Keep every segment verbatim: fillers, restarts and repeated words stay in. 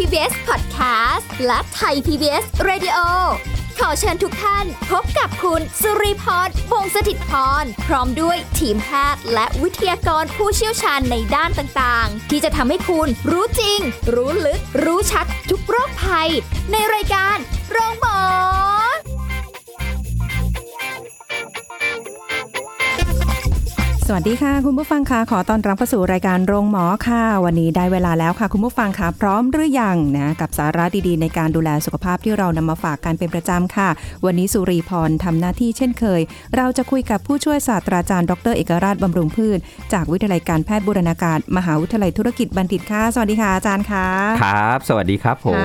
พี บี เอส Podcast และ Thai พี บี เอส Radio ขอเชิญทุกท่านพบกับคุณสุริพร พงษ์สถิตพรพร้อมด้วยทีมแพทย์และวิทยากรผู้เชี่ยวชาญในด้านต่างๆที่จะทำให้คุณรู้จริงรู้ลึกรู้ชัดทุกโรคภัยในรายการโรงหมอสวัสดีค่ะคุณผู้ฟังค่ะขอต้อนรับเข้าสู่รายการโรงหมอค่ะวันนี้ได้เวลาแล้วค่ะคุณผู้ฟังค่ะพร้อมหรือยังนะกับสาระดีๆในการดูแลสุขภาพที่เรานำมาฝากกันเป็นประจำค่ะวันนี้สุรีพรทำหน้าที่เช่นเคยเราจะคุยกับผู้ช่วยศาสตราจารย์ดรเอกราชบำรุงพืชจากวิทยาลัยการแพทย์บูรณาการมหาวิทยาลัยธุรกิจบัณฑิตค่ะสวัสดีค่ะอาจารย์ค่ะครับสวัสดีครับผม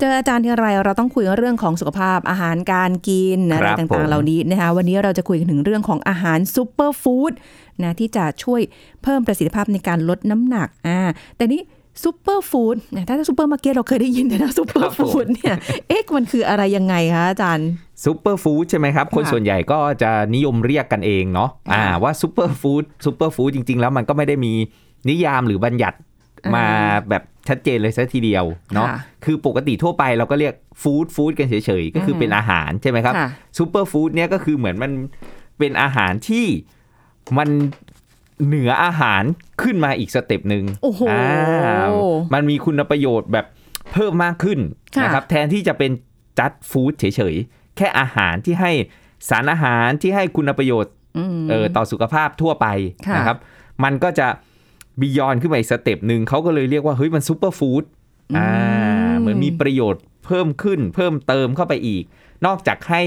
เจออาจารย์ที่ไรเราต้องคุยเรื่องของสุขภาพอาหารการกินอะไรต่างๆเหล่านี้นะคะวันนี้เราจะคุยกันถึงเรื่องของอาหารซุปเปอร์ฟู้ดนะที่จะช่วยเพิ่มประสิทธิภาพในการลดน้ำหนักอ่าแต่นี้ซุปเปอร์ฟู้ดถ้าซุปเปอร์มาร์เก็ตเราเคยได้ยินแต่นะซุปเปอร์ฟู้ดเนี่ยเอ๊ะมันคืออะไรยังไงคะอาจารย์ซุปเปอร์ฟู้ดใช่ไหมครับคนส่วนใหญ่ก็จะนิยมเรียกกันเองเนาะอ่าว่าซุปเปอร์ฟู้ดซุปเปอร์ฟู้ดจริงๆแล้วมันก็ไม่ได้มีนิยามหรือบัญญัติมาแบบชัดเจนเลยซะทีเดียวเนาะคือปกติทั่วไปเราก็เรียกฟู้ดฟู้ดกันเฉยๆก็คือเป็นอาหารใช่ไหมครับซุปเปอร์ฟู้ดเนี่ยก็คือเหมือนมันเป็นอาหารที่มันเหนืออาหารขึ้นมาอีกสเต็ปนึงโอ้โหมันมีคุณประโยชน์แบบเพิ่มมากขึ้นนะครับแทนที่จะเป็นจัดฟู้ดเฉยๆแค่อาหารที่ให้สารอาหารที่ให้คุณประโยชน์เออต่อสุขภาพทั่วไปนะครับมันก็จะบียอนขึ้นไปอีกสเต็ปนึงเขาก็เลยเรียกว่าเฮ้ยมันซุปเปอร์ฟู้ดอ่าเหมือนมีประโยชน์เพิ่มขึ้นเพิ่มเติมเข้าไปอีกนอกจากให้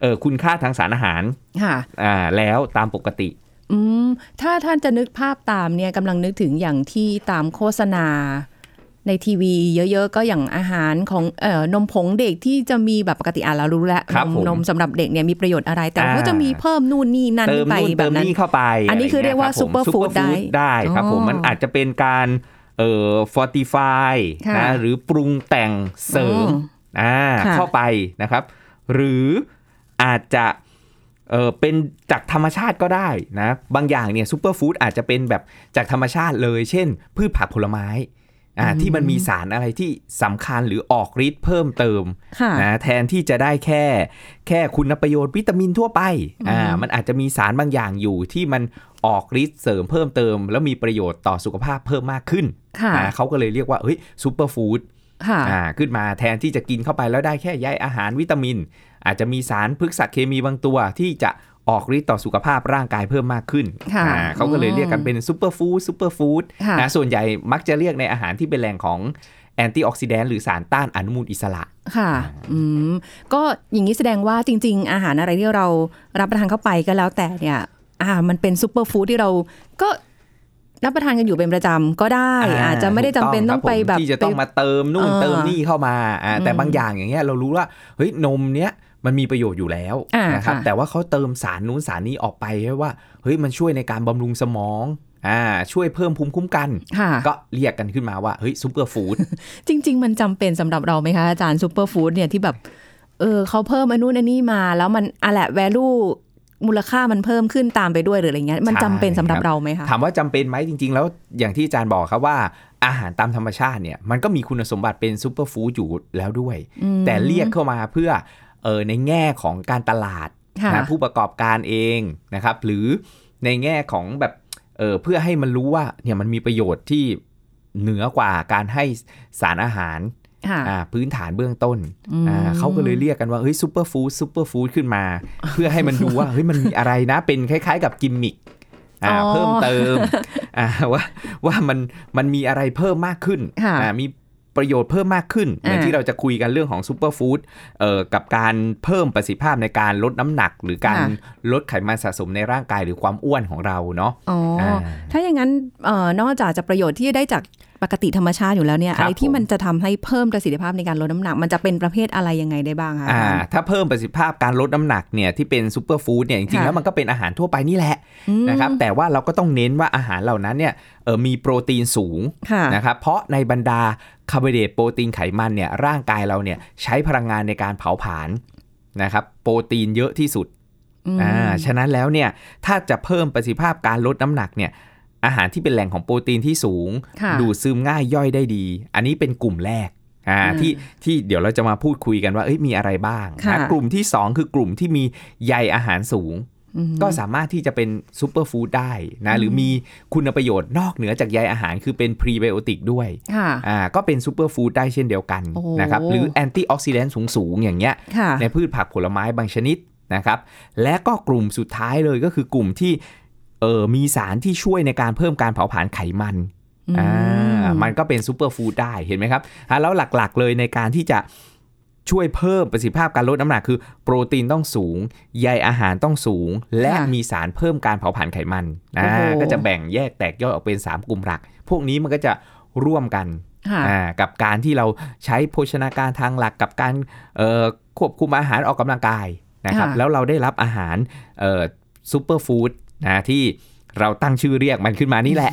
เออคุณค่าทางสารอาหารค่ะอ่าแล้วตามปกติอืมถ้าท่านจะนึกภาพตามเนี่ยกำลังนึกถึงอย่างที่ตามโฆษณาในทีวีเยอะๆก็อย่างอาหารของเอ่อนมผงเด็กที่จะมีแบบปกติอ่ะเรารู้แล้วนมสำหรับเด็กเนี่ยมีประโยชน์อะไรแต่ก็จะมีเพิ่มนู่นนี่นั่นไปแบบนั้นอันนี้คือเรียกว่าซุปเปอร์ฟู้ดได้ได้ครับผมมันอาจจะเป็นการเอ่อ fortify นะหรือปรุงแต่งเสริมอ่าเข้าไปนะครับหรืออาจจะเออเป็นจากธรรมชาติก็ได้นะบางอย่างเนี่ยซุปเปอร์ฟู้ดอาจจะเป็นแบบจากธรรมชาติเลยเช่นพืชผักผลไม้อ่าที่มันมีสารอะไรที่สำคัญหรือออกฤทธิ์เพิ่มเติมนะแทนที่จะได้แค่แค่คุณประโยชน์วิตามินทั่วไปอ่ามันอาจจะมีสารบางอย่างอยู่ที่มันออกฤทธิ์เสริมเพิ่มเติมแล้วมีประโยชน์ต่อสุขภาพเพิ่มมากขึ้นนะเขาก็เลยเรียกว่าเฮ้ยซุปเปอร์ฟู้ดอ่าขึ้นมาแทนที่จะกินเข้าไปแล้วได้แค่ใยอาหารวิตามินอาจจะมีสารพฤกษเคมีบางตัวที่จะออกฤทธิ์ต่อสุขภาพร่างกายเพิ่มมากขึ้นเขาก็เลยเรียกกันเป็นซุปเปอร์ฟู้ดซุปเปอร์ฟู้ดนะส่วนใหญ่มักจะเรียกในอาหารที่เป็นแหล่งของแอนตี้ออกซิแดนต์หรือสารต้านอนุมูลอิสระค่ะอืมก็อย่างนี้แสดงว่าจริงๆอาหารอะไรที่เรารับประทานเข้าไปก็แล้วแต่เนี่ยอ่ามันเป็นซุปเปอร์ฟู้ดที่เราก็รับประทานกันอยู่เป็นประจำก็ได้อาจจะไม่ได้จำเป็นต้องไปแบบที่จะต้องมาเติมนู่นเติมนี่เข้ามาแต่บางอย่างอย่างเงี้ยเรารู้ว่าเฮ้ยนมเนี้ยมันมีประโยชน์อยู่แล้วนะครับแต่ว่าเขาเติมสารนู้นสารนี้ออกไปให้ว่าเฮ้ยมันช่วยในการบำรุงสมองอ่าช่วยเพิ่มภูมิคุ้มกันก็เรียกกันขึ้นมาว่าเฮ้ยซุปเปอร์ฟู้ดจริงๆมันจำเป็นสำหรับเราไหมคะอาจารย์ซุปเปอร์ฟู้ดเนี่ยที่แบบเออเขาเพิ่มอันนู้นอันนี้มาแล้วมันอะไรแวลูมูลค่ามันเพิ่มขึ้นตามไปด้วยหรืออะไรเงี้ยมันจำเป็นสำหรับเราไหมคะถามว่าจำเป็นไหมจริงๆแล้วอย่างที่อาจารย์บอกครับว่าอาหารตามธรรมชาติเนี่ยมันก็มีคุณสมบัติเป็นซุปเปอร์ฟู้ดอยู่แล้วด้วยแต่เรียกเข้ามาเพื่อเออในแง่ของการตลาดนะผู้ประกอบการเองนะครับหรือในแง่ของแบบเออเพื่อให้มันรู้ว่าเนี่ยมันมีประโยชน์ที่เหนือกว่าการให้สารอาหารพื้นฐานเบื้องต้นเขาก็เลยเรียกกันว่าเฮ้ยซุปเปอร์ฟู้ดซุปเปอร์ฟู้ดขึ้นมา เพื่อให้มันดูว่าเฮ้ยมันมีอะไรนะเป็นคล้ายๆกับกิมมิคเพิ่มเติม ว่าว่ามันมันมีอะไรเพิ่มมากขึ้นมีประโยชน์เพิ่มมากขึ้นเหมือนที่เราจะคุยกันเรื่องของซุปเปอร์ฟู้ดกับการเพิ่มประสิทธิภาพในการลดน้ำหนักหรือการลดไขมันสะสมในร่างกายหรือความอ้วนของเราเนาะอ๋อถ้าอย่างนั้นนอกจากจะประโยชน์ที่ได้จากปกติธรรมชาติอยู่แล้วเนี่ยอะไรที่มันจะทำให้เพิ่มประสิทธิภาพในการลดน้ำหนักมันจะเป็นประเภทอะไรยังไงได้บ้างคะอ่าถ้าเพิ่มประสิทธิภาพการลดน้ำหนักเนี่ยที่เป็นซุปเปอร์ฟู้ดเนี่ยจริงๆแล้วมันก็เป็นอาหารทั่วไปนี่แหละนะครับแต่ว่าเราก็ต้องเน้นว่าอาหารเหล่านั้นเนี่ยเออมีโปรตีนสูงนะครับเพราะในบรรดาคาร์โบไฮเดรตโปรตีนไขมันเนี่ยร่างกายเราเนี่ยใช้พลังงานในการเผาผลาญนะครับโปรตีนเยอะที่สุด อ่าฉะนั้นแล้วเนี่ยถ้าจะเพิ่มประสิทธิภาพการลดน้ำหนักเนี่ยอาหารที่เป็นแหล่งของโปรตีนที่สูงดูดซึมง่ายย่อยได้ดีอันนี้เป็นกลุ่มแรกอ่าที่ที่เดี๋ยวเราจะมาพูดคุยกันว่าเอ้ยมีอะไรบ้างนะกลุ่มที่สองคือกลุ่มที่มีใยอาหารสูงก็สามารถที่จะเป็นซูเปอร์ฟู้ดได้นะหรือมีคุณประโยชน์นอกเหนือจากใยอาหารคือเป็นพรีไบโอติกด้วยอ่าก็เป็นซูเปอร์ฟู้ดได้เช่นเดียวกันนะครับหรือแอนตี้ออกซิแดนต์สูงๆอย่างเงี้ยในพืชผักผลไม้บางชนิดนะครับและก็กลุ่มสุดท้ายเลยก็คือกลุ่มที่เออมีสารที่ช่วยในการเพิ่มการเผาผลาญไขมันอ่ามันก็เป็นซูเปอร์ฟู้ดได้เห็นไหมครับแล้วหลักๆเลยในการที่จะช่วยเพิ่มประสิทธิภาพการลดน้ำหนักคือโปรตีนต้องสูงใยอาหารต้องสูงและมีสารเพิ่มการเผาผลาญไขมันอ่าก็จะแบ่งแยกแตกย่อยออกเป็นสามกลุ่มหลักพวกนี้มันก็จะร่วมกันอ่ากับการที่เราใช้โภชนาการทางหลักกับการเอ่อควบคุมอาหารออกกำลังกายนะครับแล้วเราได้รับอาหารเอ่อซูเปอร์ฟู้ดนะที่เราตั้งชื่อเรียกมันขึ้นมานี่แหละ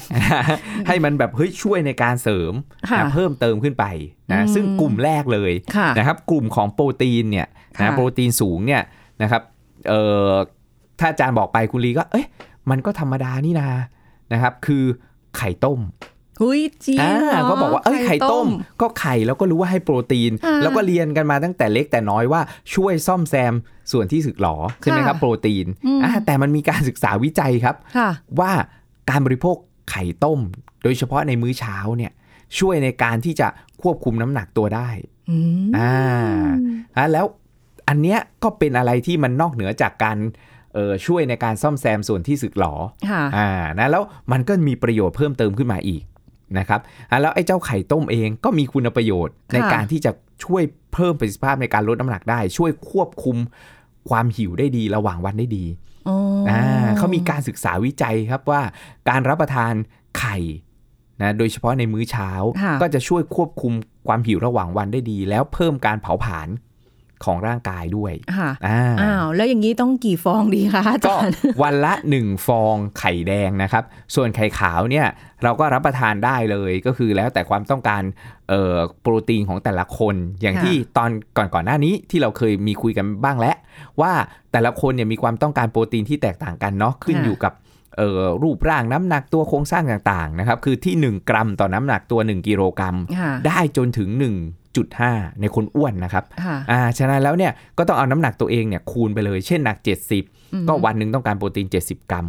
ให้มันแบบเฮ้ยช่วยในการเสริม นะเพิ่มเติมขึ้นไปนะซึ่งกลุ่มแรกเลยนะครับกลุ่มของโปรตีนเนี่ยนะโปรตีนสูงเนี่ยนะครับเอ่อถ้าอาจารย์บอกไปคุณลีก็เอ๊ะมันก็ธรรมดานี่นานะครับคือไข่ต้มหุ้ยจริงเหรอก็บอกว่าเอ้ยไข่ต้มก็ไข่แล้วก็รู้ว่าให้โปรตีนแล้วก็เรียนกันมาตั้งแต่เล็กแต่น้อยว่าช่วยซ่อมแซมส่วนที่สึกหรอใช่ไหมครับโปรตีนแต่มันมีการศึกษาวิจัยครับว่าการบริโภคไข่ต้มโดยเฉพาะในมื้อเช้าเนี่ยช่วยในการที่จะควบคุมน้ำหนักตัวได้อ่าแล้วอันเนี้ยก็เป็นอะไรที่มันนอกเหนือจากการเออช่วยในการซ่อมแซมส่วนที่สึกหรออ่านะแล้วมันก็มีประโยชน์เพิ่มเติมขึ้นมาอีกนะครับแล้วไอ้เจ้าไข่ต้มเองก็มีคุณประโยชน์ในการที่จะช่วยเพิ่มประสิทธิภาพในการลดน้ำหนักได้ช่วยควบคุมความหิวได้ดีระหว่างวันได้ดีอ่าเขามีการศึกษาวิจัยครับว่าการรับประทานไข่นะโดยเฉพาะในมื้อเช้าก็จะช่วยควบคุมความหิวระหว่างวันได้ดีแล้วเพิ่มการเผาผลาญของร่างกายด้วยค่ะอ้าวแล้วอย่างนี้ต้องกี่ฟองดีคะอาจารย์วันละหนึ่งฟองไข่แดงนะครับส่วนไข่ขาวเนี่ยเราก็รับประทานได้เลยก็คือแล้วแต่ความต้องการเอ่อโปรตีนของแต่ละคนอย่างที่ตอนก่อนก่อนหน้านี้ที่เราเคยมีคุยกันบ้างแล้วว่าแต่ละคนเนี่ยมีความต้องการโปรตีนที่แตกต่างกันเนาะขึ้นอยู่กับเอ่อรูปร่างน้ำหนักตัวโครงสร้างต่างๆนะครับคือที่หนึ่งกรัมต่อน้ำหนักตัวหนึ่งกิโลกรัมได้จนถึงหนึ่งจุดห้า ในคนอ้วนนะครับอ่าฉะนั้นแล้วเนี่ยก็ต้องเอาน้ำหนักตัวเองเนี่ยคูณไปเลยเช่นหนักเจ็ดสิบก็วันนึงต้องการโปรตีนเจ็ดสิบกรัม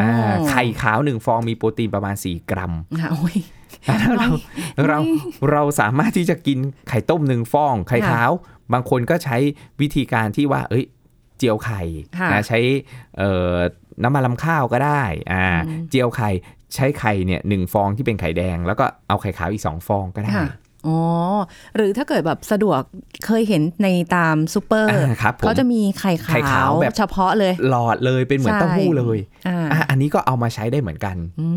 อ่าไข่ขาวหนึ่งฟองมีโปรตีนประมาณสี่กรัมโอ้ยเราเราเราสามารถที่จะกินไข่ต้มหนึ่งฟองไข่ขาวบางคนก็ใช้วิธีการที่ว่าเอ้ยเจียวไข่นะใช้เอ่อน้ำมันรำข้าวก็ได้อ่าเจียวไข่ใช้ไข่เนี่ยหนึ่งฟองที่เป็นไข่แดงแล้วก็เอาไข่ขาวอีกสองฟองก็ได้อ๋อหรือถ้าเกิดแบบสะดวกเคยเห็นในตามซูเปอร์เขาจะมีไข่ขาวขาวแบบเฉพาะเลยหลอดเลยเป็นเหมือนเต้าหู้เลยอ่ะอันนี้ก็เอามาใช้ได้เหมือนกัน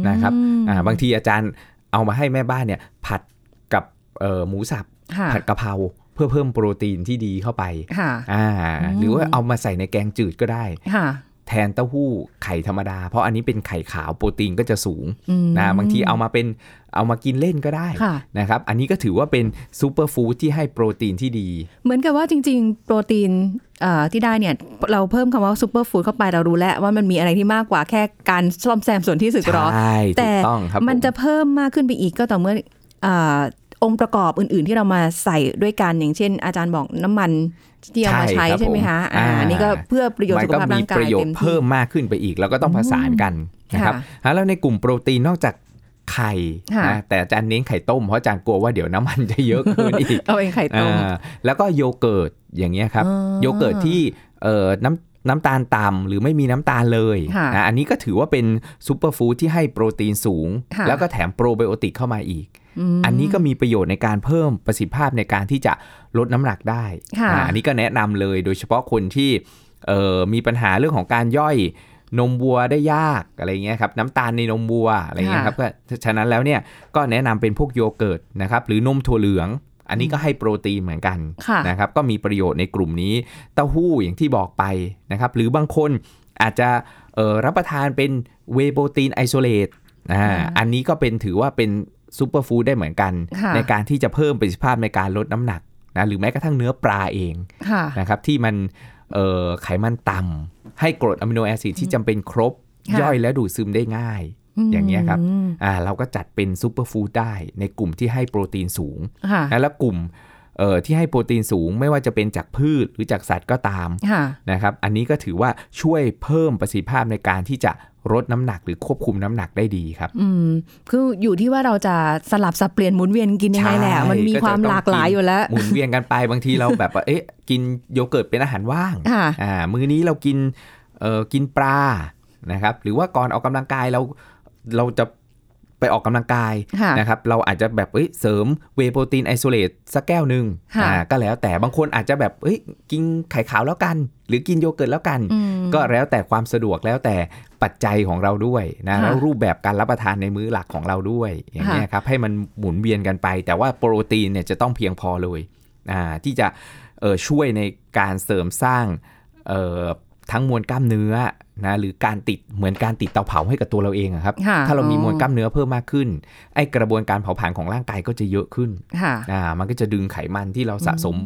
นะครับอ่าบางทีอาจารย์เอามาให้แม่บ้านเนี่ยผัดกับเอ่อหมูสับผัดกะเพราเพื่อเพิ่มโปรตีนที่ดีเข้าไปอ่าหรือว่าเอามาใส่ในแกงจืดก็ได้แทนเต้าหู้ไข่ธรรมดาเพราะอันนี้เป็นไข่ขาวโปรตีนก็จะสูงนะบางทีเอามาเป็นเอามากินเล่นก็ได้นะครับอันนี้ก็ถือว่าเป็นซูเปอร์ฟู้ดที่ให้โปรตีนที่ดีเหมือนกับว่าจริงๆโปรตีนที่ได้เนี่ยเราเพิ่มคำว่าซูเปอร์ฟู้ดเข้าไปเรารู้แล้วว่ามันมีอะไรที่มากกว่าแค่การซ่อมแซมส่วนที่สึกหรอแต่มันจะเพิ่มมากขึ้นไปอีกก็ต่อเมื่อองค์ประกอบอื่นๆที่เรามาใส่ด้วยกันอย่างเช่นอาจารย์บอกน้ำมันที่เอามาใช้ใช่ไหมคะอ่านี่ก็เพื่อประโยชน์สุขภาพร่างกายเต็มที่มันก็มีประโยชน์เพิ่มมากขึ้นไปอีกแล้วก็ต้องผสานกันนะครับแล้วในกลุ่มโปรตีนนอกจากไข่นะแต่อาจารย์เน้นไข่ต้มเพราะอาจารย์กลัวว่าเดี๋ยวน้ำมันจะเยอะเกินอีกเอาเป็นไข่ต้มแล้วก็โยเกิร์ตอย่างเงี้ยครับโยเกิร์ตที่เอ่อน้ำน้ำตาลต่ำหรือไม่มีน้ำตาลเลยนะอันนี้ก็ถือว่าเป็นซูเปอร์ฟู้ดที่ให้โปรตีนสูงแล้วก็แถมโปรไบโอติกเข้ามาอีกอันนี้ก็มีประโยชน์ในการเพิ่มประสิทธิภาพในการที่จะลดน้ำหนักได้อันนี้ก็แนะนำเลยโดยเฉพาะคนที่มีปัญหาเรื่องของการย่อยนมวัวได้ยากอะไรเงี้ยครับน้ำตาลในนมวัวอะไรเงี้ยครับก็ฉะนั้นแล้วเนี่ยก็แนะนำเป็นพวกโยเกิร์ตนะครับหรือนมถั่วเหลืองอันนี้ก็ให้โปรตีนเหมือนกันนะครับก็มีประโยชน์ในกลุ่มนี้เต้าหู้อย่างที่บอกไปนะครับหรือบางคนอาจจะรับประทานเป็นเวย์โปรตีนไอโซเลตอันนี้ก็เป็นถือว่าเป็นซูเปอร์ฟู้ดได้เหมือนกันในการที่จะเพิ่มประสิทธิภาพในการลดน้ำหนักนะหรือแม้กระทั่งเนื้อปลาเองนะครับที่มัน ไขมันต่ำให้กรดอะมิโนแอซิดที่จำเป็นครบย่อยและดูดซึมได้ง่ายอย่างเงี้ยครับอ่าเราก็จัดเป็นซูเปอร์ฟู้ดได้ในกลุ่มที่ให้โปรตีนสูงและกลุ่มเอ่อที่ให้โปรตีนสูงไม่ว่าจะเป็นจากพืชหรือจากสัตว์ก็ตามนะครับอันนี้ก็ถือว่าช่วยเพิ่มประสิทธิภาพในการที่จะลดน้ำหนักหรือควบคุมน้ำหนักได้ดีครับอืมคืออยู่ที่ว่าเราจะสลับสับเปลี่ยนหมุนเวียนกินยังไงแหละมันมีความหลากหลายอยู่แล้วหมุนเวียนกันไปบางทีเราแบบว่าเอ๊ะกินโยเกิร์ตเป็นอาหารว่างอ่ามื้อนี้เรากินเอ่อกินปลานะครับหรือว่าก่อนออกกำลังกายเราเราจะไปออกกำลังกายนะครับเราอาจจะแบบเอ้ยเสริมเวย์โปรตีนไอโซเลตสักแก้วนึงอ่าก็แล้วแต่บางคนอาจจะแบบเอ้ยกินไข่ขาวแล้วกันหรือกินโยเกิร์ตแล้วกันก็แล้วแต่ความสะดวกแล้วแต่ปัจจัยของเราด้วยนะแล้วรูปแบบการรับประทานในมื้อหลักของเราด้วยอย่างเงี้ยครับให้มันหมุนเวียนกันไปแต่ว่าโปรตีนเนี่ยจะต้องเพียงพอเลยอ่าที่จะเอ่อช่วยในการเสริมสร้างเอ่อทั้งมวลกล้ามเนื้อนะหรือการติดเหมือนการติดเตาเผาให้กับตัวเราเองครับถ้าเรามีมวลกล้ามเนื้อเพิ่มมากขึ้นไอกระบวนการเผาผลาญของร่างกายก็จะเยอะขึ้นอ่ามันก็จะดึงไขมันที่เราสะสม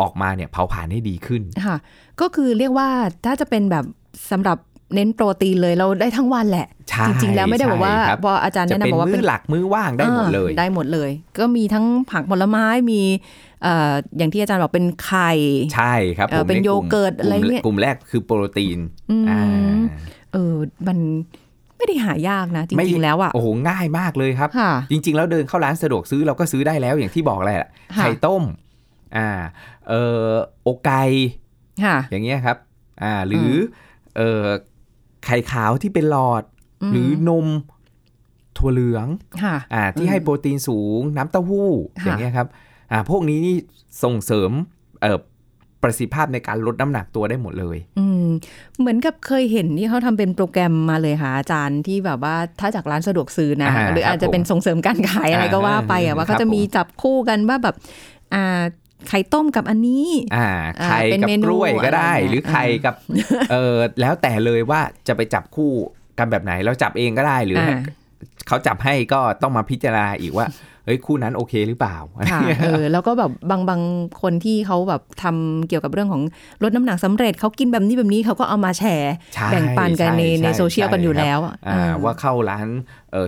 ออกมาเนี่ยเผาผลาญให้ดีขึ้นค่ะก็คือเรียกว่าถ้าจะเป็นแบบสำหรับเน้นโปรตีนเลยเราได้ทั้งวันแหละจริงๆแล้วไม่ได้บอกว่าพออาจารย์แนะนำบอกว่าเป็นมื้อหลักมื้อว่างได้หมดเลยได้หมดเลยก็มีทั้งผักผลไม้มีเอ่ออย่างที่อาจารย์บอกเป็นไข่ใช่ครับผมเป็นโยเกิร์ตอะไรเนี่ยกลุ่มแรกคือโปรตีนอ่าเออมันไม่ได้หายากนะจริงๆแล้วอ่ะโอ้โหง่ายมากเลยครับจริงๆแล้วเดินเข้าร้านสะดวกซื้อเราก็ซื้อได้แล้วอย่างที่บอกแหละไข่ต้มอ่าเอ่อโอไก่อย่างเงี้ยครับอ่าหรือเอ่อไข่ขาวที่เป็นหลอดหรือนมถั่วเหลืองอ่าที่ให้โปรตีนสูงน้ำเต้าหู้อย่างเงี้ยครับอ่าพวกนี้นี่ส่งเสริมเอ่อประสิทธิภาพในการลดน้ำหนักตัวได้หมดเลยอืมเหมือนกับเคยเห็นที่เขาทำเป็นโปรแกรมมาเลยค่ะอาจารย์ที่แบบว่าถ้าจากร้านสะดวกซื้อนะหรืออาจจะเป็นส่งเสริมการขายอะไรก็ว่าไปอ่ะว่าเขาจะมีจับคู่กันว่าแบบอ่าไข่ต้มกับอันนี้อ่าไข่กับกล้วยก็ได้หรือไข่กับเออแล้วแต่เลยว่าจะไปจับคู่กันแบบไหนเราจับเองก็ได้หรือเขาจับให้ก็ต้องมาพิจารณาอีกว่าเฮ้ยคู่นั้นโอเคหรือเปล่าค่ะเออแล้วก็แบบบางบางคนที่เขาแบบทำเกี่ยวกับเรื่องของลดน้ำหนักสำเร็จเขากินแบบนี้แบบนี้เขาก็เอามาแชร์แบ่งปันกันในในโซเชียลกันอยู่แล้วว่าเข้าร้าน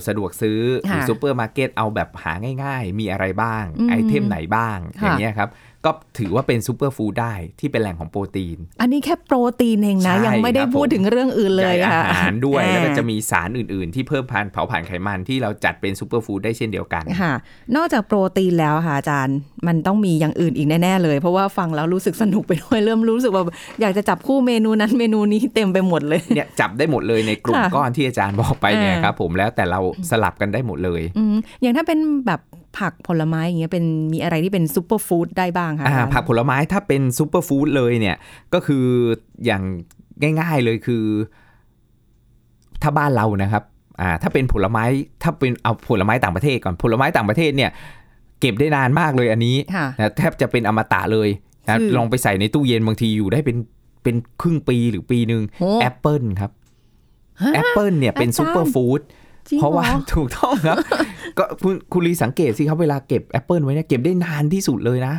สะดวกซื้อหรือซูเปอร์มาร์เก็ตเอาแบบหาง่ายๆมีอะไรบ้างไอเทมไหนบ้างอย่างเงี้ยครับก็ถือว่าเป็นซูเปอร์ฟู้ดได้ที่เป็นแหล่งของโปรตีนอันนี้แค่โปรตีนเองนะยังไม่ได้พูดถึงเรื่องอื่นเลยค่ะอาหารด้วยแล้วก็จะมีสารอื่นๆที่เพิ่มพลังเผาผลาญไขมันที่เราจัดเป็นซูเปอร์ฟู้ดได้เช่นเดียวกันค่ะนอกจากโปรตีนแล้วค่ะอาจารย์มันต้องมีอย่างอื่นอีกแน่ๆเลยเพราะว่าฟังแล้วรู้สึกสนุกไปด้วยเริ่มรู้สึกว่าอยากจะจับคู่เมนูนั้นเมนูนี้เต็มไปหมดเลยเนี่ยจับได้หมดเลยในกลุ่มก้อนที่อาจารย์บอกไปเนี่ยครับผมแล้วแต่เราสลับกันได้หมดเลยอย่างถ้าเป็นแบบผักผลไม้อย่างเงี้ยเป็นมีอะไรที่เป็นซุปเปอร์ฟู้ดได้บ้างคะอ่าผักผลไม้ถ้าเป็นซุปเปอร์ฟู้ดเลยเนี่ยก็คืออย่างง่ายๆเลยคือถ้าบ้านเรานะครับอ่าถ้าเป็นผลไม้ถ้าเป็นเอาผลไม้ต่างประเทศก่อนผลไม้ต่างประเทศเนี่ยเก็บได้นานมากเลยอันนี้นะแทบจะเป็นอมตะเลยนะลองไปใส่ในตู้เย็นบางทีอยู่ได้เป็นเป็นครึ่งปีหรือปีนึงแอปเปิ้ลครับแอปเปิ้ลเนี่ยเป็นซุปเปอร์ฟู้ดเพราะว่าถูกต้องครับก็คุณลีสังเกตสิครับเวลาเก็บแอปเปิลไว้เนี่ยเก็บได้นานที่สุดเลยนะ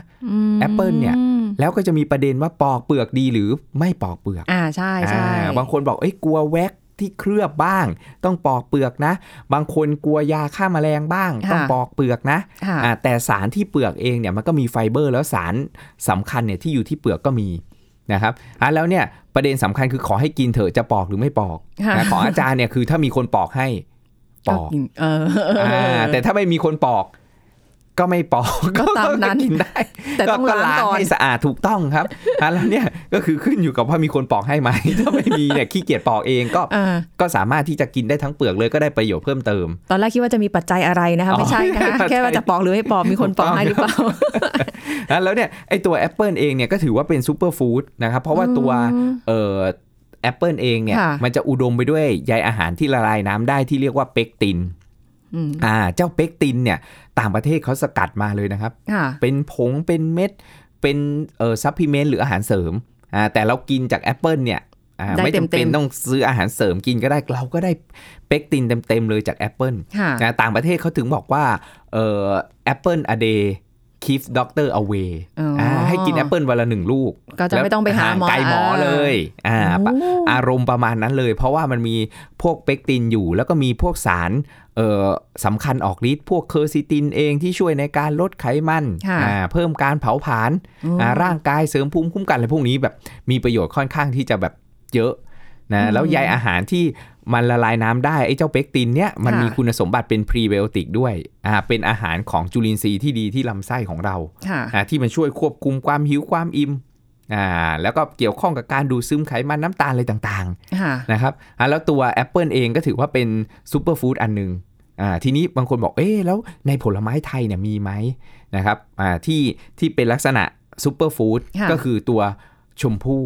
แอปเปิลเนี่ยแล้วก็จะมีประเด็นว่าปอกเปลือกดีหรือไม่ปอกเปลือกอ่าใช่ใช่บางคนบอกเอ้ยกลัวแว็กที่เคลือบบ้างต้องปอกเปลือกนะบางคนกลัวยาฆ่าแมลงบ้างต้องปอกเปลือกนะอ่าแต่สารที่เปลือกเองเนี่ยมันก็มีไฟเบอร์แล้วสารสำคัญเนี่ยที่อยู่ที่เปลือกก็มีนะครับอ่ะแล้วเนี่ยประเด็นสำคัญคือขอให้กินเถอะจะปอกหรือไม่ปอกของอาจารย์เนี่ยคือถ้ามีคนปอกให้ปอกเออแต่ถ้าไม่มีคนปอกก็ไม่ปอกก็ตามนั้นกินได้แต่ต้องล้างให้สะอาดถูกต้องครับแล้วเนี่ยก็คือขึ้นอยู่กับว่ามีคนปอกให้ไหมถ้าไม่มีเนี่ยขี้เกียจปอกเองก็ก็สามารถที่จะกินได้ทั้งเปลือกเลยก็ได้ประโยชน์เพิ่มเติมตอนแรกคิดว่าจะมีปัจจัยอะไรนะคะไม่ใช่นะแค่ว่าจะปอกหรือไม่ปอกมีคนปอกให้หรือเปล่าแล้วเนี่ยไอตัวแอปเปิลเองเนี่ยก็ถือว่าเป็นซูเปอร์ฟู้ดนะครับเพราะว่าตัวเอ่อแอปเปิลเองเนี่ยมันจะอุดมไปด้วยใยอาหารที่ละลายน้ำได้ที่เรียกว่าเปกตินอ่าเจ้าเปกตินเนี่ยต่างประเทศเขาสกัดมาเลยนะครับเป็นผงเป็นเม็ดเป็นเอ่อซัพพลีเมนต์หรืออาหารเสริมอ่าแต่เรากินจากแอปเปิลเนี่ยอ่าไม่จำเป็นต้องซื้ออาหารเสริมกินก็ได้เราก็ได้เปกตินเต็มๆเลยจากแอปเปิลนะต่างประเทศเขาถึงบอกว่าเอ่อแอปเปิล a day keeps doctor away อ่า ให้กินแอปเปิ้ลวันละหนึ่งลูกก็จะไม่ต้องไปหาหมอไกลหมอเลยอ่าอารมณ์ประมาณนั้นเลยเพราะว่ามันมีพวกเปกตินอยู่แล้วก็มีพวกสารเอ่อสำคัญออกฤทธิ์พวกเคอร์ซิตินเองที่ช่วยในการลดไขมันอ่าเพิ่มการเผาผลาญอ่าร่างกายเสริมภูมิคุ้มกันอะไรพวกนี้แบบมีประโยชน์ค่อนข้างที่จะแบบเยอะนะแล้วใยอาหารที่มันละลายน้ำได้ไอ้เจ้าเปกตินเนี่ยมันมีคุณสมบัติเป็นพรีไบโอติกด้วยอ่าเป็นอาหารของจุลินทรีย์ที่ดีที่ลำไส้ของเราอ่าที่มันช่วยควบคุมความหิวความอิ่มอ่าแล้วก็เกี่ยวข้องกับการดูดซึมไขมันน้ำตาลอะไรต่างๆนะครับอ่าแล้วตัวแอปเปิลเองก็ถือว่าเป็นซูเปอร์ฟู้ดอันนึงอ่าทีนี้บางคนบอกเอ๊ะแล้วในผลไม้ไทยเนี่ยมีไหมนะครับอ่าที่ที่เป็นลักษณะซูเปอร์ฟู้ดก็คือตัวชมพู่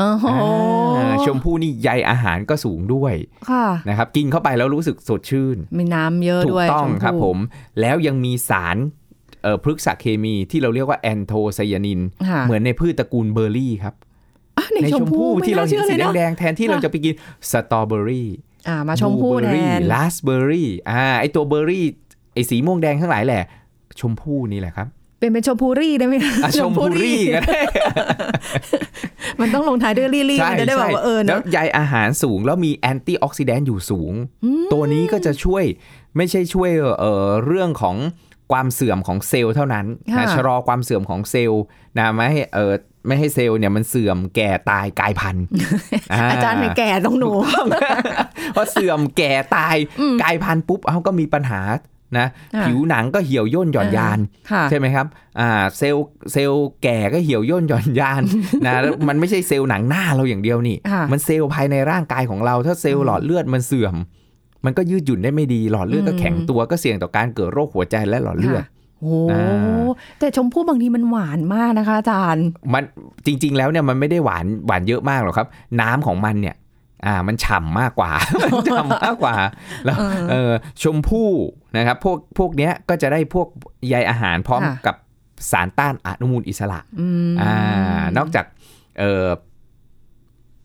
อ๋อชมพู่นี่ใยอาหารก็สูงด้วยนะครับกินเข้าไปแล้วรู้สึกสดชื่นมีน้ำเยอะด้วยถูกต้องครับผมแล้วยังมีสารเอ่อพฤกษเคมีที่เราเรียกว่าแอนโทไซยานินเหมือนในพืชตระกูลเบอร์รี่ครับในชมพู่ที่เราเห็นสีแดงๆแทนที่เราจะไปกินสตรอเบอรี่อ่ามาชมพู่แทนราสเบอร์รี่อ่าไอตัวเบอร์รี่ไอสีม่วงแดงทั้งหลายแหละชมพู่นี่แหละครับเป็นเป็นชมพูรี่ได้ไหมอ่ะชมพูรี่ก็ได้มันต้องลงท้ายด้วยรี่ๆมันจะได้บอกว่าเออนะใยอาหารสูงแล้วมีแอนตี้ออกซิแดนต์อยู่สูงตัวนี้ก็จะช่วยไม่ใช่ช่วยเอ่อเรื่องของความเสื่อมของเซลล์เท่านั้นนะชะลอความเสื่อมของเซลล์นะไม่ให้เอ่อไม่ให้เซลล์เนี่ยมันเสื่อมแก่ตายกลายพันธุ์อาจารย์ไม่แก่ต้องหนูพอเสื่อมแก่ตายกลายพันธุ์ปุ๊บเอ้าก็มีปัญหานะผิวหนังก็เหี่ยวย่นหย่อนยานใช่ไหมครับอ่าเซลล์เซลล์แก่ก็เหี่ยวย่นหย่อนยานนะมันไม่ใช่เซลล์หนังหน้าเราอย่างเดียวนี่มันเซลล์ภายในร่างกายของเราถ้าเซลล์หลอดเลือดมันเสื่อมมันก็ยืดหยุ่นได้ไม่ดีหลอดเลือดก็แข็งตัวก็เสี่ยงต่อการเกิดโรคหัวใจและหลอดเลือดโอ้แต่ชมพู่บางทีมันหวานมากนะคะอาจารย์มันจริงๆแล้วเนี่ยมันไม่ได้หวานหวานเยอะมากหรอกครับน้ำของมันเนี่ยอ่ามันฉ่ำมากกว่าฉ่ำมากกว่าแล้วเออชมพู่นะครับพวกพวกเนี้ยก็จะได้พวกใยอาหารพร้อมกับสารต้านอนุมูลอิสระอ่านอกจากเออ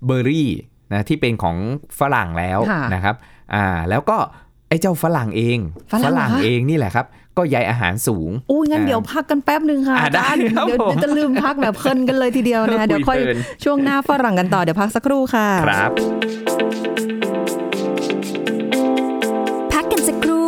เบอร์รี่นะที่เป็นของฝรั่งแล้วนะครับอ่าแล้วก็ไอ้เจ้าฝรั่งเองฝรั่งเองนี่แหละครับก็ใยอาหารสูงอู้งั้นเดี๋ยวพักกันแป๊บนึงค่ะอาจารย์เดี๋ยวจะลืมพักแบบเพลินกันเลยทีเดียวนะเดี๋ยวค่อยช่วงหน้าฝรั่งกันต่อเดี๋ยวพักสักครู่ค่ะครับพักกันสักครู่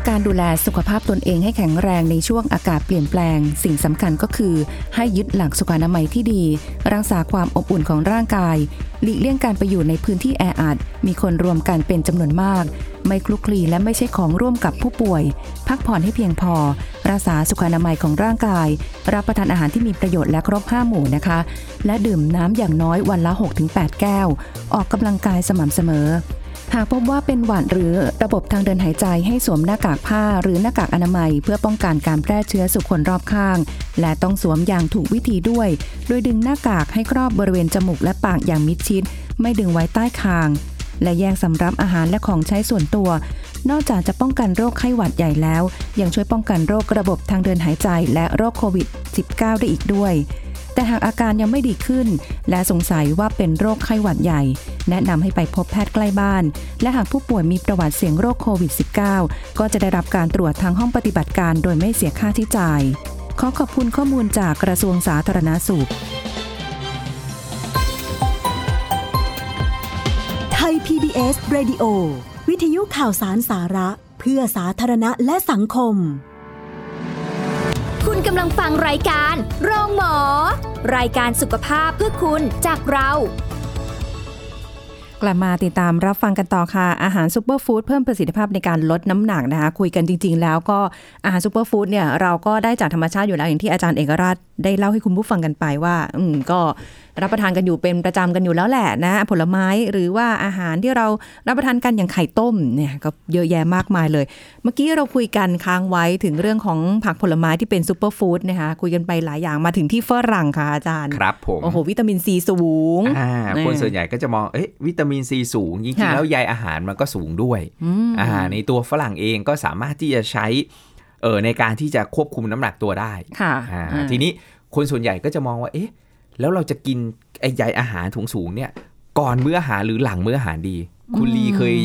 การดูแลสุขภาพตนเองให้แข็งแรงในช่วงอากาศเปลี่ยนแปลงสิ่งสำคัญก็คือให้ยึดหลักสุขอนามัยที่ดีรักษาความอบอุ่นของร่างกายหลีกเลี่ยงการไปอยู่ในพื้นที่แออัดมีคนรวมกันเป็นจำนวนมากไม่คลุกคลีและไม่ใช่ของร่วมกับผู้ป่วยพักผ่อนให้เพียงพอรักษาสุขอนามัยของร่างกายรับประทานอาหารที่มีประโยชน์และครบห้าหมู่นะคะและดื่มน้ำอย่างน้อยวันละ หกถึงแปด แก้วออกกำลังกายสม่ำเสมอหากพบว่าเป็นหวัดหรือระบบทางเดินหายใจให้สวมหน้ากากผ้าหรือหน้ากากอนามัยเพื่อป้องกันการแพร่เชื้อสู่คนรอบข้างและต้องสวมอย่างถูกวิธีด้วยโดยดึงหน้ากากให้ครอบบริเวณจมูกและปากอย่างมิดชิดไม่ดึงไว้ใต้คางและแยกสำรับอาหารและของใช้ส่วนตัวนอกจากจะป้องกันโรคไข้หวัดใหญ่แล้วยังช่วยป้องกันโรคระบบทางเดินหายใจและโรคโควิด สิบเก้า ได้อีกด้วยแต่หากอาการยังไม่ดีขึ้นและสงสัยว่าเป็นโรคไข้หวัดใหญ่แนะนำให้ไปพบแพทย์ใกล้บ้านและหากผู้ป่วยมีประวัติเสี่ยงโรคโควิด สิบเก้า ก็จะได้รับการตรวจทางห้องปฏิบัติการโดยไม่เสียค่าใช้จ่ายขอขอบคุณข้อมูลจากกระทรวงสาธารณสุขไทย พี บี เอส Radio วิทยุข่าวสารสาระเพื่อสาธารณะและสังคมคุณกำลังฟังรายการโรงหมอรายการสุขภาพเพื่อคุณจากเรากลับมาติดตามรับฟังกันต่อค่ะอาหารซุปเปอร์ฟู้ดเพิ่มประสิทธิภาพในการลดน้ำหนักนะคะคุยกันจริงๆแล้วก็อาหารซุปเปอร์ฟู้ดเนี่ยเราก็ได้จากธรรมชาติอยู่แล้วอย่างที่อาจารย์เอกราชได้เล่าให้คุณผู้ฟังกันไปว่าอืมก็รับประทานกันอยู่เป็นประจำกันอยู่แล้วแหละนะผลไม้หรือว่าอาหารที่เรารับประทานกันอย่างไข่ต้มเนี่ยก็เยอะแยะมากมายเลยเมื่อกี้เราคุยกันค้างไว้ถึงเรื่องของผักผลไม้ที่เป็นซุปเปอร์ฟู้ดนะคะคุยกันไปหลายอย่างมาถึงที่ฝรั่งค่ะอาจารย์ครับผมโอ้โหวิตามินซีสูงอ่าคนส่วนใหญ่ก็จะมองเอ๊ะวิตามินซีสูงจริงๆแล้วใยอาหารมันก็สูงด้วยอ่าในตัวฝรั่งเองก็สามารถที่จะใช้เอ่อในการที่จะควบคุมน้ำหนักตัวได้ค่ะทีนี้ คนส่วนใหญ่ก็จะมองว่าเอ๊ะแล้วเราจะกินไอ้ใยอาหารสูงๆเนี่ยก่อนมื้ออาหารหรือหลังมื้ออาหารดีคุณลีเคย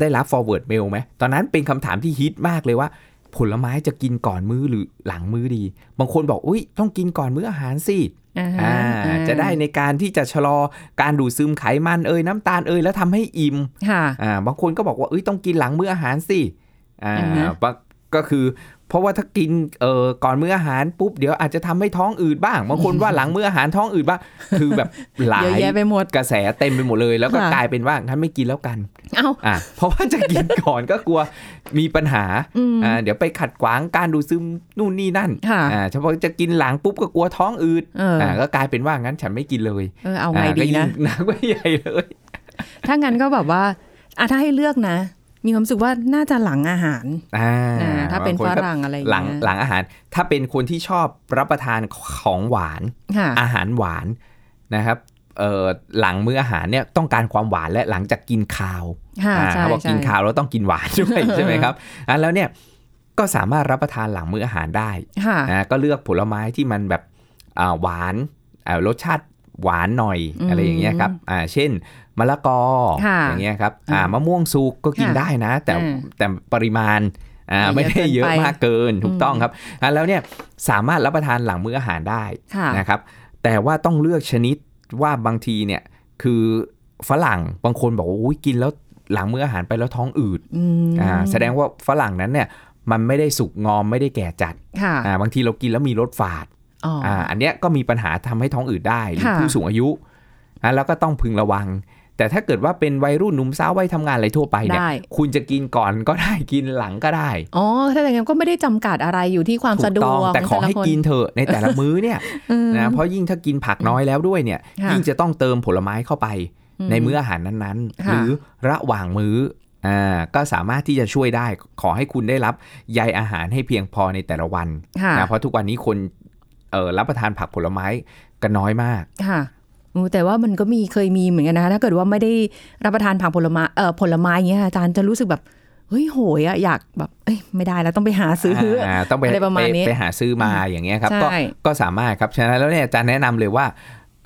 ได้รับ forward mail ไหมตอนนั้นเป็นคำถามที่ฮิตมากเลยว่าผลไม้จะกินก่อนมื้อหรือหลังมื้อดีบางคนบอกอุ๊ยต้องกินก่อนมื้ออาหารสิอ่าจะได้ในการที่จะชะลอการดูดซึมไขมันเอ่ยน้ำตาลเอ่ยแล้วทำให้อิ่มอ่าบางคนก็บอกว่าอุ๊ยต้องกินหลังมื้ออาหารสิอ่าก็คือเพราะว่าถ้ากินเอ่อก่อนมื้ออาหารปุ๊บเดี๋ยวอาจจะทำให้ท้องอืดบ้างบางคนว่าหลังมื้ออาหารท้องอืดบ้างคือแบบหลายกระแสเต็มไปหมดเลยแล้วก็กลายเป็นว่างั้นไม่กินแล้วกันเอ้าอ่ะเพราะว่าจะกินก่อนก็กลัวมีปัญหาอ่าเดี๋ยวไปขัดขวางการดูดซึมนู่นนี่นั่นอ่าเฉพาะจะกินหลังปุ๊บก็กลัวท้องอืดอ่าก็กลายเป็นว่างั้นฉันไม่กินเลยเออเอาไงดีนะนะก็ใหญ่เลยถ้างั้นก็แบบว่าอ่ะถ้าให้เลือกนะมีความรู้สึกว่าน่าจะหลังอาหารอ่าถ้าเป็นฝรั่งอะไรอย่างเงี้ยหลังอาหารถ้าเป็นคนที่ชอบรับประทานของหวานอาหารหวานนะครับเอ่อหลังมื้ออาหารเนี่ยต้องการความหวานและหลังจากกินข้าวอ่าเขาบอกกินข้าวแล้วต้องกินหวานด้วยใช่ไหมครับอ่ะแล้วเนี่ยก็สามารถรับประทานหลังมื้ออาหารได้นะก็เลือกผลไม้ที่มันแบบอ่าหวานอ่ารสชาติหวานหน่อยอะไรอย่างเงี้ยครับอ่าเช่นมะละกออย่างเงี้ยครับอ่ามะม่วงสุกก็กินได้นะแต่แต่ปริมาณอ่าไม่ได้เยอะมากเกินถูกต้องครับอ่าแล้วเนี่ยสามารถรับประทานหลังมื้ออาหารได้นะครับแต่ว่าต้องเลือกชนิดว่าบางทีเนี่ยคือฝรั่งบางคนบอกว่าอุ้ยกินแล้วหลังมื้ออาหารไปแล้วท้องอืดอ่าแสดงว่าฝรั่งนั้นเนี่ยมันไม่ได้สุกงอมไม่ได้แก่จัดอ่าบางทีเรากินแล้วมีรสฝาดอ่าอันเนี้ยก็มีปัญหาทำให้ท้องอืดได้หรือผู้สูงอายุอ่าแล้วก็ต้องพึงระวังแต่ถ้าเกิดว่าเป็นวัยรุ่นหนุ่มสาววัยทำงานอะไรทั่วไปเนี่ยคุณจะกินก่อนก็ได้กินหลังก็ได้อ๋อถ้าอย่างงั้นก็ไม่ได้จำกัดอะไรอยู่ที่ความสะดวกแต่ขอให้กินเถอะในแต่ละมื้อเนี่ย นะเพราะยิ่งถ้ากินผักน้อยแล้วด้วยเนี่ย ยิ่งจะต้องเติมผลไม้เข้าไป ในมื้ออาหารนั้นๆ หรือระหว่างมื้ออ่าก็สามารถที่จะช่วยได้ขอให้คุณได้รับใยอาหารให้เพียงพอในแต่ละวันนะเพราะทุกวันนี้คนเอ่อรับประทานผักผลไม้กันน้อยมากค่ะแต่ว่ามันก็มีเคยมีเหมือนกันนะคะถ้าเกิดว่าไม่ได้รับประทานผักผลไม้เอ่อผลไม้อย่างเงี้ยอาจารย์จะรู้สึกแบบเฮ้ยโหยอ่ะอยากแบบเอ้ยไม่ได้แล้วต้องไปหาซื้ออ่าต้องไปไปหาซื้อมาอย่างเงี้ยครับก็ก็สามารถครับฉะนั้นแล้วเนี่ยอาจารย์แนะนำเลยว่า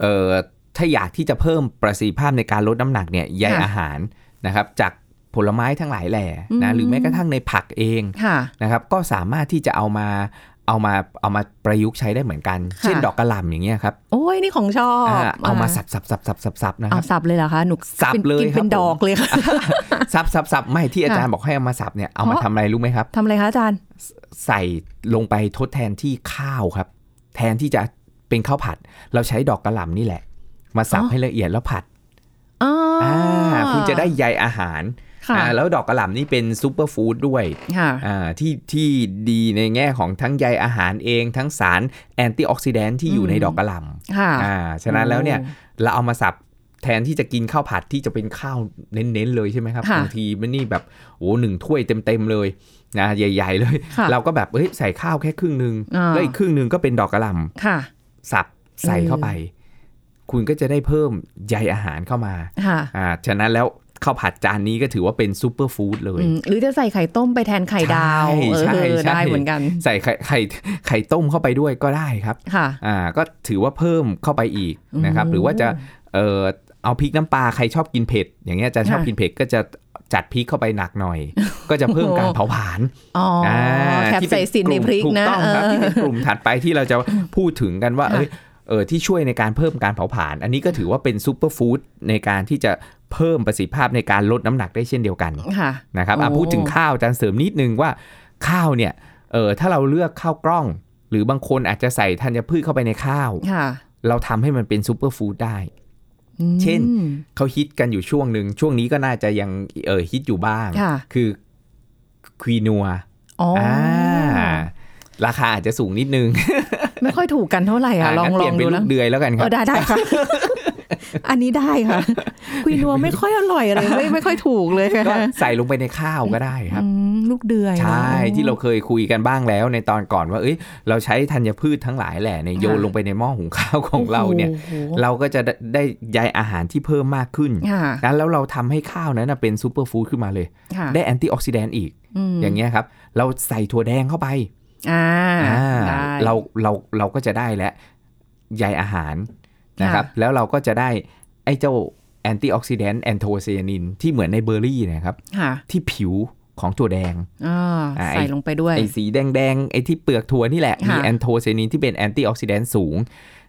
เอ่อถ้าอยากที่จะเพิ่มประสิทธิภาพในการลดน้ำหนักเนี่ยใยอาหารนะครับจากผลไม้ทั้งหลายแหล่นะหรือแม้กระทั่งในผักเองนะครับก็สามารถที่จะเอามาเอามาเอามาประยุกต์ใช้ได้เหมือนกันเช่นดอกกระหล่ำอย่างเงี้ยครับโอ้ยนี่ของชอบเอามาสับสับสับสับสับสับนะครับสับเลยเหรอคะหนุกสับเลยกินเป็นดอกเลยค่ะสับสับสับไม่ที่อาจารย์บอกให้เอามาสับเนี่ยเอามาทำอะไรรู้ไหมครับทำอะไรคะอาจารย์ใส่ลงไปทดแทนที่ข้าวครับแทนที่จะเป็นข้าวผัดเราใช้ดอกกระหล่ำนี่แหละมาสับให้ละเอียดแล้วผัดอ๋อคุณจะได้ใยอาหารแล้วดอกกระหล่ำนี่เป็นซูเปอร์ฟู้ดด้วยที่ที่ดีในแง่ของทั้งใยอาหารเองทั้งสารแอนตี้ออกซิแดนท์ที่อยู่ในดอกกระหล่ำฉะนั้นแล้วเนี่ยเราเอามาสับแทนที่จะกินข้าวผัดที่จะเป็นข้าวเน้นๆเลยใช่ไหมครับบางทีมันนี่แบบโอ้หนึ่งถ้วยเต็มๆเลยนะใหญ่ๆเลยเราก็แบบเฮ้ยใส่ข้าวแค่ครึ่งนึงแล้วอีกครึ่งนึงก็เป็นดอกกระหล่ำสับใส่เข้าไปคุณก็จะได้เพิ่มใยอาหารเข้ามาฉะนั้นแล้วข้าวผัดจานนี้ก็ถือว่าเป็นซูเปอร์ฟู้ดเลยหรือจะใส่ไข่ต้มไปแทนไข่ดาวใช่ได้เหมือนกันใส่ไข่ไข่ไข่ต้มเข้าไปด้วยก็ได้ครับค่ะอ่าก็ถือว่าเพิ่มเข้าไปอีกนะครับหรือว่าจะเอ่อเอาพริกน้ำปลาใครชอบกินเผ็ดอย่างเงี้ยจะชอบกินเผ็ดก็จะจัดพริกเข้าไปหนักหน่อยก็จะเพิ่มการเผาผลาญอ๋อแคปไซซินในพริกนะถูกต้องครับที่เป็นกลุ่มถัดไปที่เราจะพูดถึงกันว่าเอ้ยเออที่ช่วยในการเพิ่มการเผาผลาญอันนี้ก็ถือว่าเป็นซูเปอร์ฟู้ดในการที่จะเพิ่มประสิทธิภาพในการลดน้ำหนักได้เช่นเดียวกันนะครับพูดถึงข้าวอาจารย์เสริมนิดนึงว่าข้าวเนี่ยเออถ้าเราเลือกข้าวกล้องหรือบางคนอาจจะใส่ธัญพืชเข้าไปในข้าวเราทำให้มันเป็นซูเปอร์ฟู้ดได้เช่นเขาฮิตกันอยู่ช่วงหนึ่งช่วงนี้ก็น่าจะยังเออฮิตอยู่บ้างคือควีนัวราคาอาจจะสูงนิดนึงไม่ค่อยถูกกันเท่าไหร่อ่ะลองลองดูนะเดือยแล้วกันครับได้ได้ค่ะอันนี้ได้ค่ะคุยนัวไม่ค่อยอร่อยเลยไม่ไม่ค่อยถูกเลยค่ะก็ใส่ลงไปในข้าวก็ได้ครับลูกเดือยใช่ที่เราเคยคุยกันบ้างแล้วในตอนก่อนว่าเอ้ยเราใช้ธัญพืชทั้งหลายแหละเนี่ยโยนลงไปในหม้อหุงข้าวของเราเนี่ยเราก็จะได้ใยอาหารที่เพิ่มมากขึ้นแล้วเราทำให้ข้าวนั้นเป็นซูเปอร์ฟู้ดขึ้นมาเลยได้แอนตี้ออกซิแดนต์อีกอย่างเงี้ยครับเราใส่ถั่วแดงเข้าไป อ่าเราเราเราก็จะได้และใยอาหารนะครับแล้วเราก็จะได้ไอ้เจ้าแอนตี้ออกซิแดนต์แอนโทไซยานินที่เหมือนในเบอร์รี่นะครับที่ผิวของถั่วแดงใส่ลงไปด้วยไอ้สีแดงๆไอ้ที่เปลือกถั่วนี่แหละมีแอนโทไซยานินที่เป็นแอนตี้ออกซิแดนต์สูง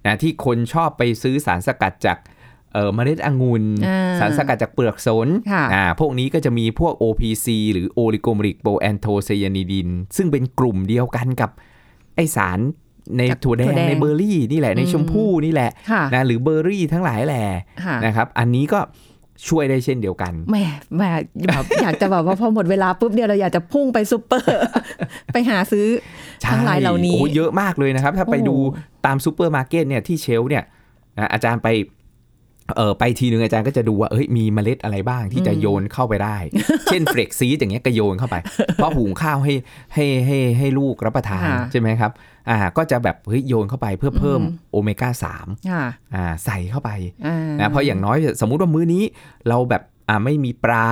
นะที่คนชอบไปซื้อสารสกัดจากเอ่อเมล็ดองุ่นสารสกัดจากเปลือกสนอ่าพวกนี้ก็จะมีพวก โอ พี ซี หรือ โอลิโกเมริกโปรแอนโทไซยานิน ซึ่งเป็นกลุ่มเดียวกันกับไอสารในถั่วแดงในเบอร์รี่นี่แหละในชมพู่นี่แหละนะหรือเบอร์รี่ทั้งหลายแหละนะครับอันนี้ก็ช่วยได้เช่นเดียวกันแหมแหมแบบอยากจะบอกว่าพอหมดเวลาปุ๊บเนี่ยเราอยากจะพุ่งไปซุปเปอร์ไปหาซื้อทั้งหลายเหล่านี้โอ้เยอะมากเลยนะครับถ้าไปดูตามซุปเปอร์มาร์เก็ตเนี่ยที่เชลฟ์เนี่ยอาจารย์ไปเออไปทีนึงอาจารย์ก็จะดูว่าเอ้ยมีเมล็ดอะไรบ้างที่จะโยนเข้าไปได้ เช่นเฟล็กซีดอย่างเงี้ยก็โยนเข้าไป เพราะหุงข้าวให้ให้ให้ให้ลูกรับประทาน ใช่ไหมครับอ่าก็จะแบบเฮ้ยโยนเข้าไปเพื่อเพิ่มโอเมก้าสามอ่าใส่เข้าไปนะเพราะอย่างน้อยสมมุติว่ามื้อนี้เราแบบอ่าไม่มีปลา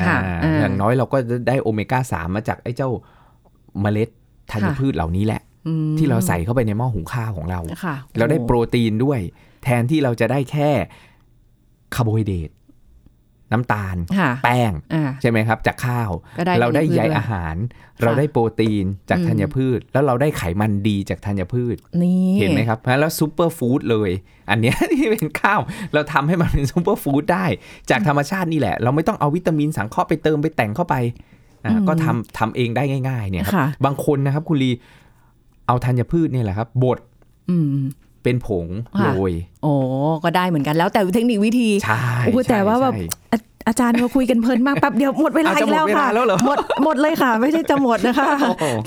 อ่าอย่างน้อยเราก็ได้โอเมก้าสามมาจากไอ้เจ้าเมล็ดธัญพืชเหล่านี้แหละที่เราใส่เข้าไปในหม้อหุงข้าวของเราเราได้โปรตีนด้วยแทนที่เราจะได้แค่คาร์โบไฮเดรตน้ำตาลแป้งใช่ไหมครับจากข้าวเราได้ใยอาหารเราได้โปรตีนจากธัญพืชแล้วเราได้ไขมันดีจากธัญพืชเห็นไหมครับแล้วซุปเปอร์ฟู้ดเลยอันเนี้ยที่เป็นข้าวเราทำให้มันเป็นซุปเปอร์ฟู้ดได้จากธรรมชาตินี่แหละเราไม่ต้องเอาวิตามินสังเคราะห์ไปเติมไปแต่งเข้าไปก็ทำทำเองได้ง่ายๆเนี่ยครับบางคนนะครับคุณลีเอาธัญพืชเนี่ยแหละครับบดเป็นผงโรยโอ้ก็ได้เหมือนกันแล้วแต่เทคนิควิธีใช่แต่ว่าแบบอาจารย์เราคุยกันเพลินมากแป๊บเดียวหมดเวลาอีกแล้วค่ะหมดหมดเลยค่ะไม่ใช่จะหมดนะคะ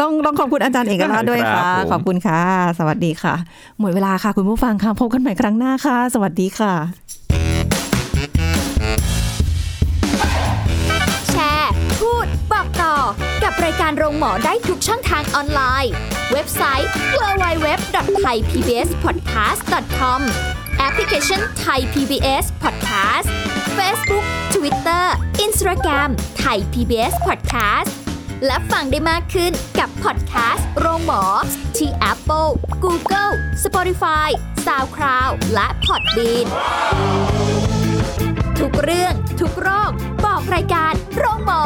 ต้องต้องขอบคุณอาจารย์เอกลักษณ์ด้วยค่ะขอบคุณค่ะสวัสดีค่ะหมดเวลาค่ะคุณผู้ฟังค่ะพบกันใหม่ครั้งหน้าค่ะสวัสดีค่ะแชร์พูดบอกต่อกับรายการโรงหมอได้ทุกช่องทางออนไลน์เว็บไซต์ ดับเบิลยู ดับเบิลยู ดับเบิลยู ดอท ไทยพีบีเอสพอดแคสต์ ดอท คอม แอปพลิเคชัน Thai พี บี เอส Podcast Facebook Twitter Instagram Thai พี บี เอส Podcast และฟังได้มากขึ้นกับ Podcast โรงหมอที่ Apple Google Spotify Soundcloud และ Podbean ทุกเรื่องทุกโรคบอกรายการโรงหมอ